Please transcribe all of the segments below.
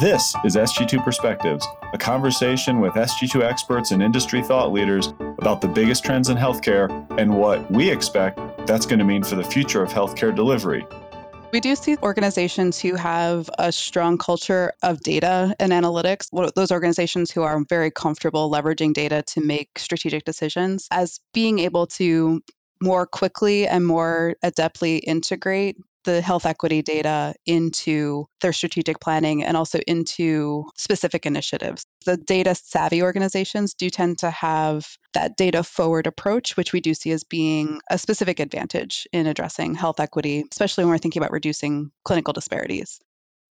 This is SG2 Perspectives, a conversation with SG2 experts and industry thought leaders about the biggest trends in healthcare and what we expect that's going to mean for the future of healthcare delivery. We do see organizations who have a strong culture of data and analytics, those organizations who are very comfortable leveraging data to make strategic decisions, as being able to more quickly and more adeptly integrate the health equity data into their strategic planning and also into specific initiatives. The data savvy organizations do tend to have that data forward approach, which we do see as being a specific advantage in addressing health equity, especially when we're thinking about reducing clinical disparities.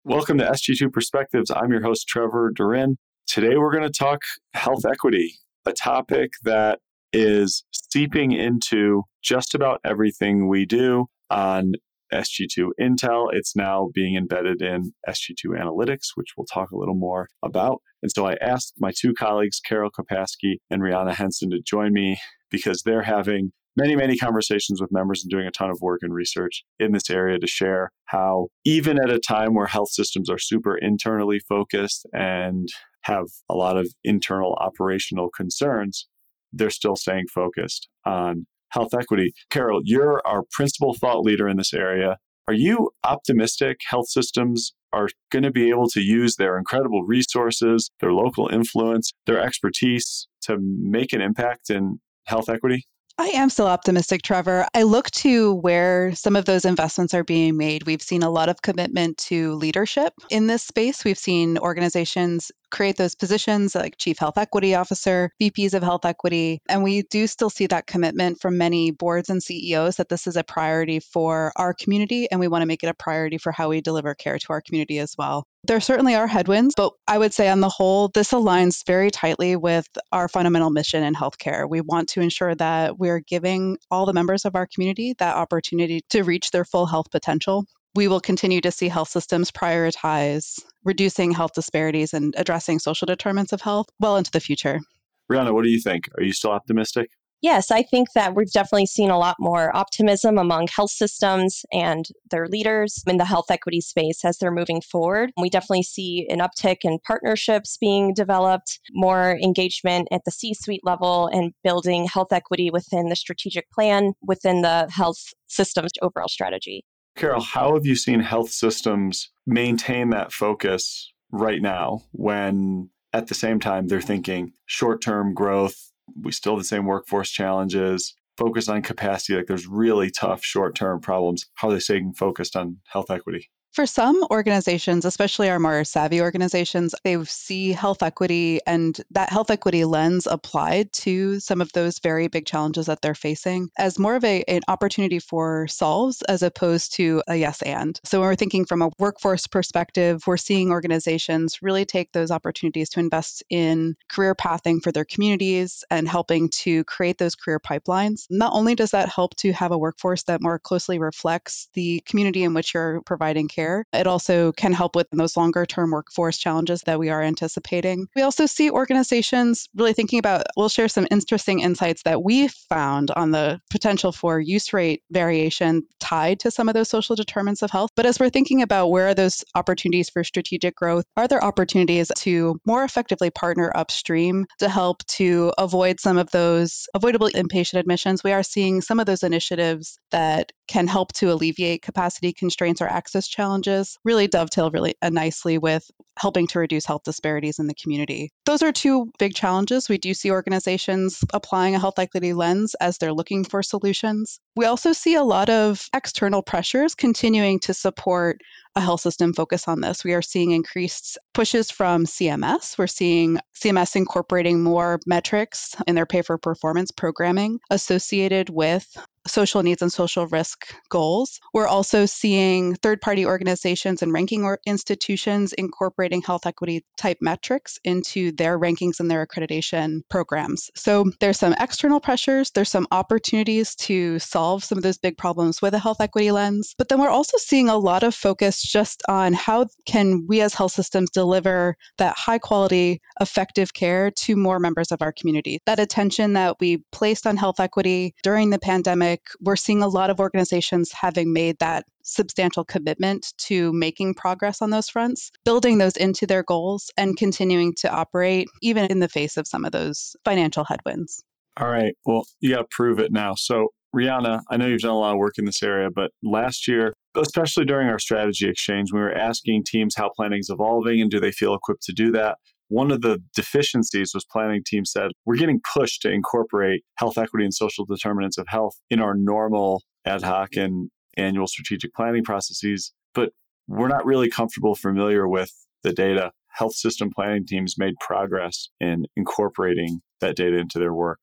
Welcome to SG2 Perspectives. I'm your host, Trevor Duren. Today, we're going to talk health equity, a topic that is seeping into just about everything we do on SG2 Intel. It's now being embedded in SG2 Analytics, which we'll talk a little more about. And so I asked my two colleagues, Karyl Kopaskie and Rheanna Henson, to join me because they're having many, many conversations with members and doing a ton of work and research in this area to share how, even at a time where health systems are super internally focused and have a lot of internal operational concerns, they're still staying focused on health equity. Karyl, you're our principal thought leader in this area. Are you optimistic health systems are going to be able to use their incredible resources, their local influence, their expertise to make an impact in health equity? I am still optimistic, Trevor. I look to where some of those investments are being made. We've seen a lot of commitment to leadership in this space. We've seen organizations create those positions like Chief Health Equity Officer, VPs of Health Equity. And we do still see that commitment from many boards and CEOs that this is a priority for our community, and we want to make it a priority for how we deliver care to our community as well. There certainly are headwinds, but I would say on the whole, this aligns very tightly with our fundamental mission in healthcare. We want to ensure that we're giving all the members of our community that opportunity to reach their full health potential. We will continue to see health systems prioritize reducing health disparities and addressing social determinants of health well into the future. Rheanna, what do you think? Are you still optimistic? Yes, I think that we've definitely seen a lot more optimism among health systems and their leaders in the health equity space as they're moving forward. We definitely see an uptick in partnerships being developed, more engagement at the C-suite level, and building health equity within the strategic plan, within the health system's overall strategy. Karyl, how have you seen health systems maintain that focus right now when at the same time they're thinking short-term growth, we still have the same workforce challenges, focus on capacity, like there's really tough short-term problems. How are they staying focused on health equity? For some organizations, especially our more savvy organizations, they see health equity and that health equity lens applied to some of those very big challenges that they're facing as more of an opportunity for solves as opposed to a yes and. So when we're thinking from a workforce perspective, we're seeing organizations really take those opportunities to invest in career pathing for their communities and helping to create those career pipelines. Not only does that help to have a workforce that more closely reflects the community in which you're providing care, it also can help with those longer-term workforce challenges that we are anticipating. We also see organizations really thinking about, we'll share some interesting insights that we found on the potential for use rate variation tied to some of those social determinants of health. But as we're thinking about where are those opportunities for strategic growth, are there opportunities to more effectively partner upstream to help to avoid some of those avoidable inpatient admissions? We are seeing some of those initiatives that can help to alleviate capacity constraints or access challenges really dovetail really nicely with helping to reduce health disparities in the community. Those are two big challenges. We do see organizations applying a health equity lens as they're looking for solutions. We also see a lot of external pressures continuing to support a health system focus on this. We are seeing increased pushes from CMS. We're seeing CMS incorporating more metrics in their pay-for-performance programming associated with social needs and social risk goals. We're also seeing third-party organizations and ranking institutions incorporating health equity type metrics into their rankings and their accreditation programs. So there's some external pressures, there's some opportunities to solve some of those big problems with a health equity lens, but then we're also seeing a lot of focus just on how can we as health systems deliver that high quality, effective care to more members of our community. That attention that we placed on health equity during the pandemic pandemic, we're seeing a lot of organizations having made that substantial commitment to making progress on those fronts, building those into their goals, and continuing to operate even in the face of some of those financial headwinds. All right. Well, you got to prove it now. So Rheanna, I know you've done a lot of work in this area, but last year, especially during our strategy exchange, we were asking teams how planning is evolving and do they feel equipped to do that. One of the deficiencies was planning teams said, we're getting pushed to incorporate health equity and social determinants of health in our normal ad hoc and annual strategic planning processes, but we're not really comfortable familiar with the data. Health system planning teams made progress in incorporating that data into their work.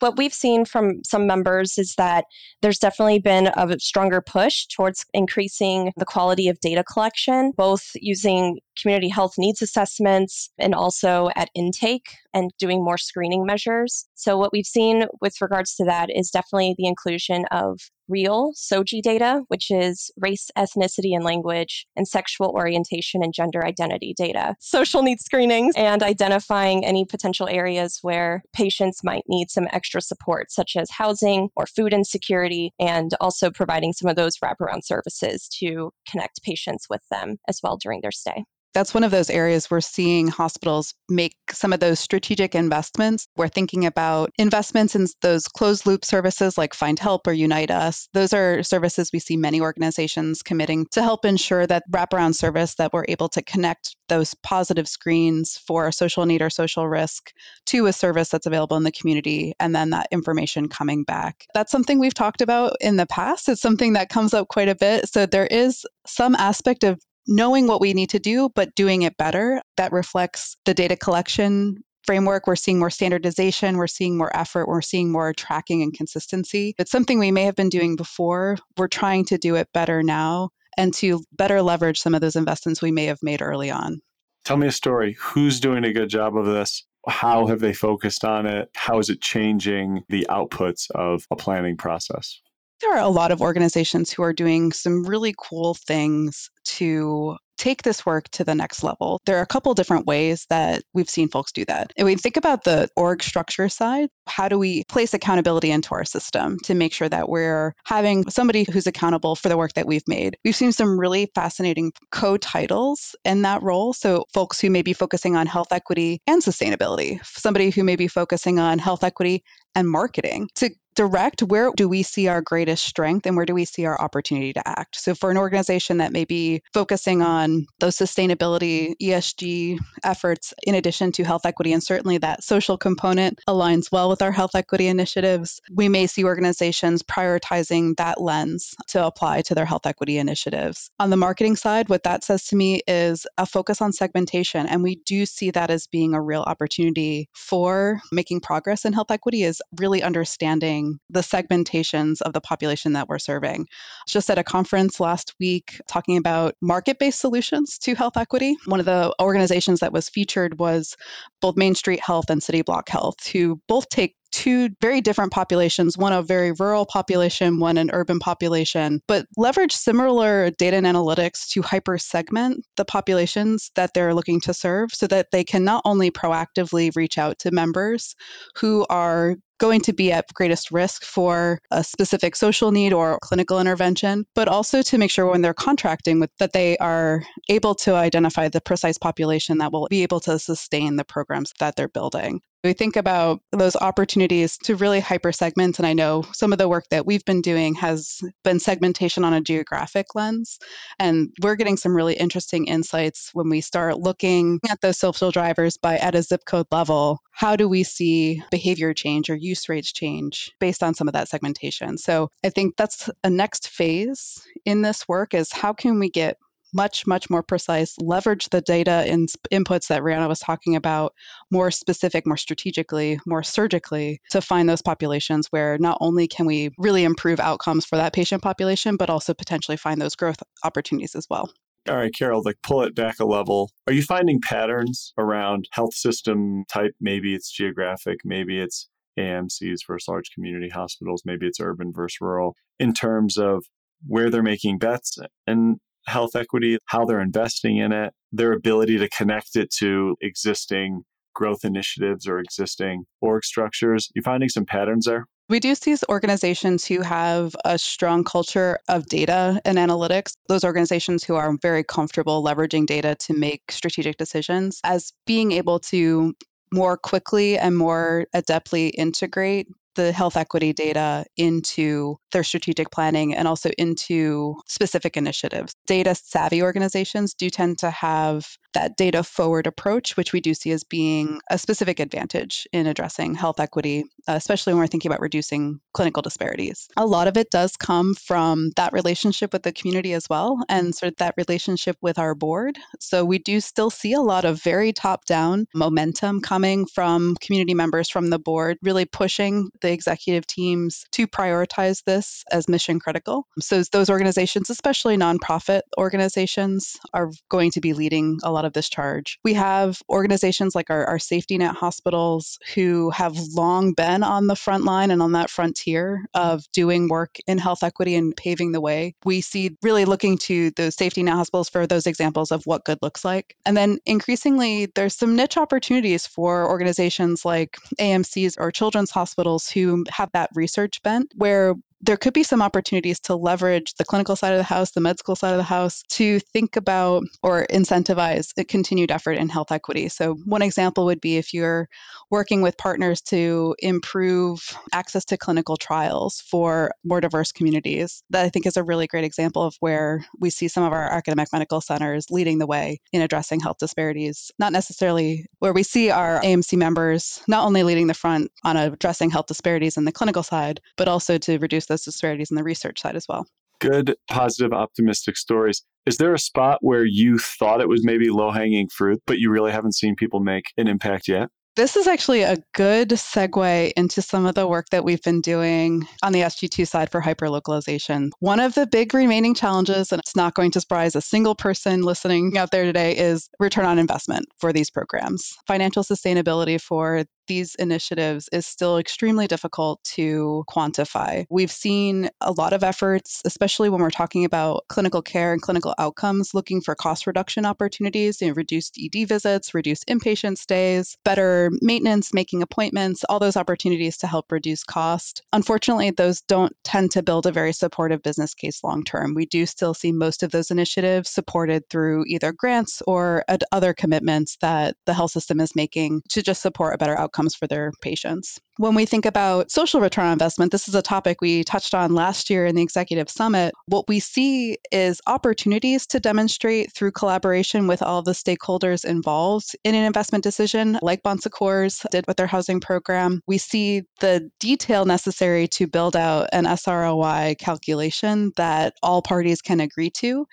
What we've seen from some members is that there's definitely been a stronger push towards increasing the quality of data collection, both using community health needs assessments and also at intake and doing more screening measures. So what we've seen with regards to that is definitely the inclusion of real SOGI data, which is race, ethnicity, and language, and sexual orientation and gender identity data, social needs screenings, and identifying any potential areas where patients might need some extra support, such as housing or food insecurity, and also providing some of those wraparound services to connect patients with them as well during their stay. That's one of those areas we're seeing hospitals make some of those strategic investments. We're thinking about investments in those closed loop services like Find Help or Unite Us. Those are services we see many organizations committing to help ensure that wraparound service that we're able to connect those positive screens for a social need or social risk to a service that's available in the community, and then that information coming back. That's something we've talked about in the past. It's something that comes up quite a bit. So there is some aspect of knowing what we need to do, but doing it better. That reflects the data collection framework. We're seeing more standardization. We're seeing more effort. We're seeing more tracking and consistency. It's something we may have been doing before. We're trying to do it better now and to better leverage some of those investments we may have made early on. Tell me a story. Who's doing a good job of this? How have they focused on it? How is it changing the outputs of a planning process? There are a lot of organizations who are doing some really cool things to take this work to the next level. There are a couple different ways that we've seen folks do that. And we think about the org structure side. How do we place accountability into our system to make sure that we're having somebody who's accountable for the work that we've made? We've seen some really fascinating co-titles in that role. So folks who may be focusing on health equity and sustainability, somebody who may be focusing on health equity and marketing to direct where do we see our greatest strength and where do we see our opportunity to act. So for an organization that may be focusing on those sustainability ESG efforts in addition to health equity, and certainly that social component aligns well with our health equity initiatives, we may see organizations prioritizing that lens to apply to their health equity initiatives. On the marketing side, what that says to me is a focus on segmentation. And we do see that as being a real opportunity for making progress in health equity is really understanding the segmentations of the population that we're serving. Just at a conference last week, talking about market-based solutions to health equity. One of the organizations that was featured was both Main Street Health and City Block Health, who both take two very different populations, one a very rural population, one an urban population, but leverage similar data and analytics to hyper-segment the populations that they're looking to serve so that they can not only proactively reach out to members who are going to be at greatest risk for a specific social need or clinical intervention, but also to make sure when they're contracting with that they are able to identify the precise population that will be able to sustain the programs that they're building. We think about those opportunities to really hyper-segment, and I know some of the work that we've been doing has been segmentation on a geographic lens, and we're getting some really interesting insights when we start looking at those social drivers by at a zip code level. How do we see behavior change or use rates change based on some of that segmentation? So I think that's a next phase in this work is how can we get much, much more precise, leverage the data and inputs that Rheanna was talking about, more specific, more strategically, more surgically to find those populations where not only can we really improve outcomes for that patient population, but also potentially find those growth opportunities as well. All right, Karyl, like pull it back a level. Are you finding patterns around health system type? Maybe it's geographic, maybe it's AMCs versus large community hospitals, maybe it's urban versus rural in terms of where they're making bets and health equity, how they're investing in it, their ability to connect it to existing growth initiatives or existing org structures. You finding some patterns there? We do see organizations who have a strong culture of data and analytics, those organizations who are very comfortable leveraging data to make strategic decisions, as being able to more quickly and more adeptly integrate the health equity data into their strategic planning and also into specific initiatives. Data savvy organizations do tend to have that data forward approach, which we do see as being a specific advantage in addressing health equity, especially when we're thinking about reducing clinical disparities. A lot of it does come from that relationship with the community as well, and sort of that relationship with our board. So we do still see a lot of very top-down momentum coming from community members, from the board, really pushing the executive teams to prioritize this as mission critical. So those organizations, especially nonprofit organizations, are going to be leading a lot of this charge. We have organizations like our safety net hospitals who have long been on the front line and on that frontier of doing work in health equity and paving the way. We see really looking to those safety net hospitals for those examples of what good looks like. And then increasingly, there's some niche opportunities for organizations like AMCs or children's hospitals who have that research bent, where there could be some opportunities to leverage the clinical side of the house, the med school side of the house, to think about or incentivize a continued effort in health equity. So one example would be if you're working with partners to improve access to clinical trials for more diverse communities. That I think is a really great example of where we see some of our academic medical centers leading the way in addressing health disparities, not necessarily where we see our AMC members not only leading the front on addressing health disparities in the clinical side, but also to reduce those disparities in the research side as well. Good, positive, optimistic stories. Is there a spot where you thought it was maybe low-hanging fruit, but you really haven't seen people make an impact yet? This is actually a good segue into some of the work that we've been doing on the SG2 side for hyperlocalization. One of the big remaining challenges, and it's not going to surprise a single person listening out there today, is return on investment for these programs. Financial sustainability for these initiatives is still extremely difficult to quantify. We've seen a lot of efforts, especially when we're talking about clinical care and clinical outcomes, looking for cost reduction opportunities, reduced ED visits, reduced inpatient stays, better maintenance, making appointments, all those opportunities to help reduce cost. Unfortunately, those don't tend to build a very supportive business case long-term. We do still see most of those initiatives supported through either grants or other commitments that the health system is making to just support a better outcome for their patients. When we think about social return on investment, this is a topic we touched on last year in the Executive Summit. What we see is opportunities to demonstrate through collaboration with all the stakeholders involved in an investment decision, like Bon Secours did with their housing program. We see the detail necessary to build out an SROI calculation that all parties can agree to.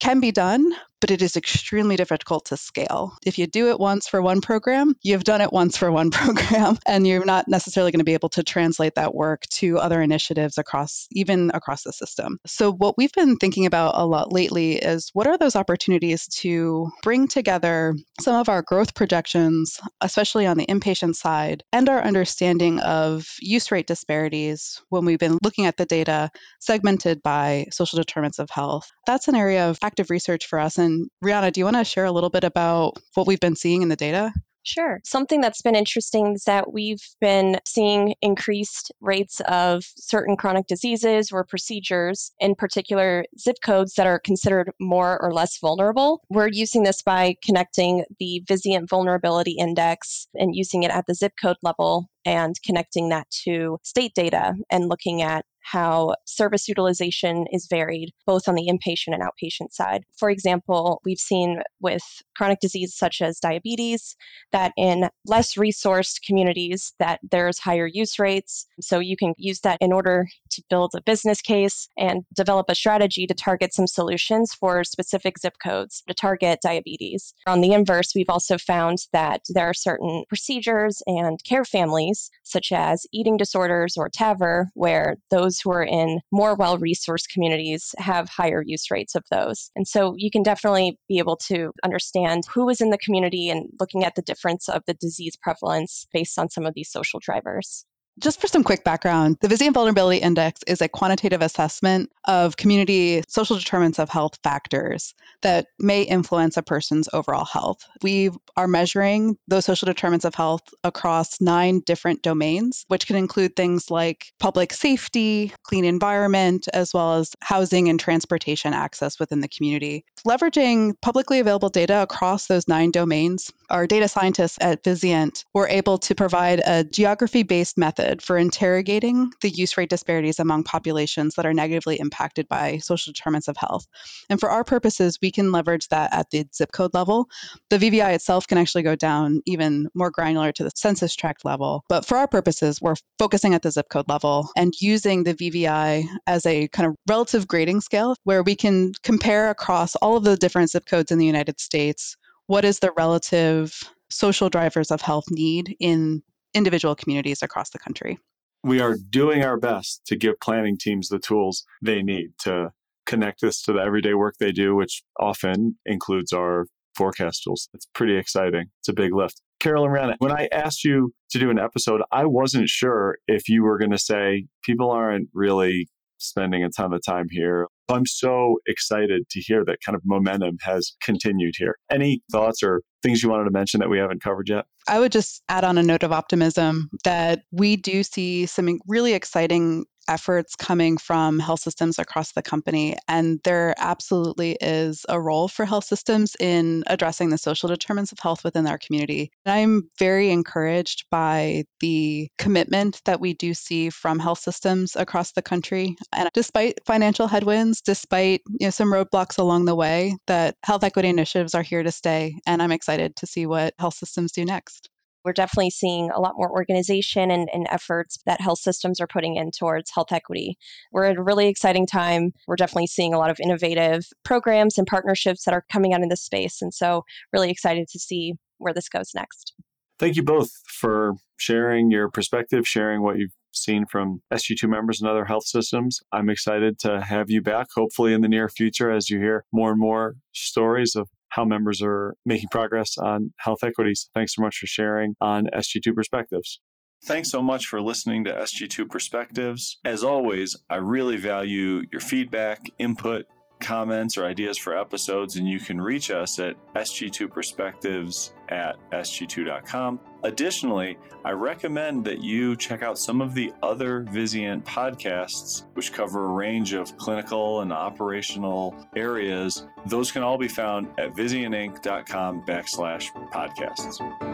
Can be done, but it is extremely difficult to scale. If you do it once for one program, you've done it once for one program, and you're not necessarily going to be able to translate that work to other initiatives across the system. So what we've been thinking about a lot lately is what are those opportunities to bring together some of our growth projections, especially on the inpatient side, and our understanding of use rate disparities when we've been looking at the data segmented by social determinants of health. That's an area of active research for us. And Rheanna, do you want to share a little bit about what we've been seeing in the data? Sure. Something that's been interesting is that we've been seeing increased rates of certain chronic diseases or procedures, in particular zip codes that are considered more or less vulnerable. We're using this by connecting the Vizient Vulnerability Index and using it at the zip code level and connecting that to state data and looking at how service utilization is varied, both on the inpatient and outpatient side. For example, we've seen with chronic disease such as diabetes, that in less resourced communities, that there's higher use rates. So you can use that in order to build a business case and develop a strategy to target some solutions for specific zip codes to target diabetes. On the inverse, we've also found that there are certain procedures and care families, such as eating disorders or TAVR, where those who are in more well-resourced communities have higher use rates of those. And so you can definitely be able to understand who is in the community and looking at the difference of the disease prevalence based on some of these social drivers. Just for some quick background, the Vizient Vulnerability Index is a quantitative assessment of community social determinants of health factors that may influence a person's overall health. We are measuring those social determinants of health across 9 different domains, which can include things like public safety, clean environment, as well as housing and transportation access within the community. Leveraging publicly available data across those 9 domains, our data scientists at Vizient were able to provide a geography-based method for interrogating the use rate disparities among populations that are negatively impacted by social determinants of health. And for our purposes, we can leverage that at the zip code level. The VVI itself can actually go down even more granular to the census tract level. But for our purposes, we're focusing at the zip code level and using the VVI as a kind of relative grading scale where we can compare across all of the different zip codes in the United States, what is the relative social drivers of health need in individual communities across the country. We are doing our best to give planning teams the tools they need to connect this to the everyday work they do, which often includes our forecast tools. It's pretty exciting. It's a big lift. Karyl and Rheanna, when I asked you to do an episode, I wasn't sure if you were going to say, people aren't really spending a ton of time here. I'm so excited to hear that kind of momentum has continued here. Any thoughts or things you wanted to mention that we haven't covered yet? I would just add on a note of optimism that we do see some really exciting efforts coming from health systems across the company. And there absolutely is a role for health systems in addressing the social determinants of health within our community. And I'm very encouraged by the commitment that we do see from health systems across the country. And despite financial headwinds, despite some roadblocks along the way, that health equity initiatives are here to stay. And I'm excited to see what health systems do next. We're definitely seeing a lot more organization and efforts that health systems are putting in towards health equity. We're at a really exciting time. We're definitely seeing a lot of innovative programs and partnerships that are coming out in this space. And so really excited to see where this goes next. Thank you both for sharing your perspective, sharing what you've seen from SG2 members and other health systems. I'm excited to have you back, hopefully in the near future, as you hear more and more stories of how members are making progress on health equity. So thanks so much for sharing on SG2 Perspectives. Thanks so much for listening to SG2 Perspectives. As always, I really value your feedback, input, comments, or ideas for episodes, and you can reach us at sg2perspectives@sg2.com. Additionally, I recommend that you check out some of the other Vizient podcasts, which cover a range of clinical and operational areas. Those can all be found at vizientinc.com/podcasts.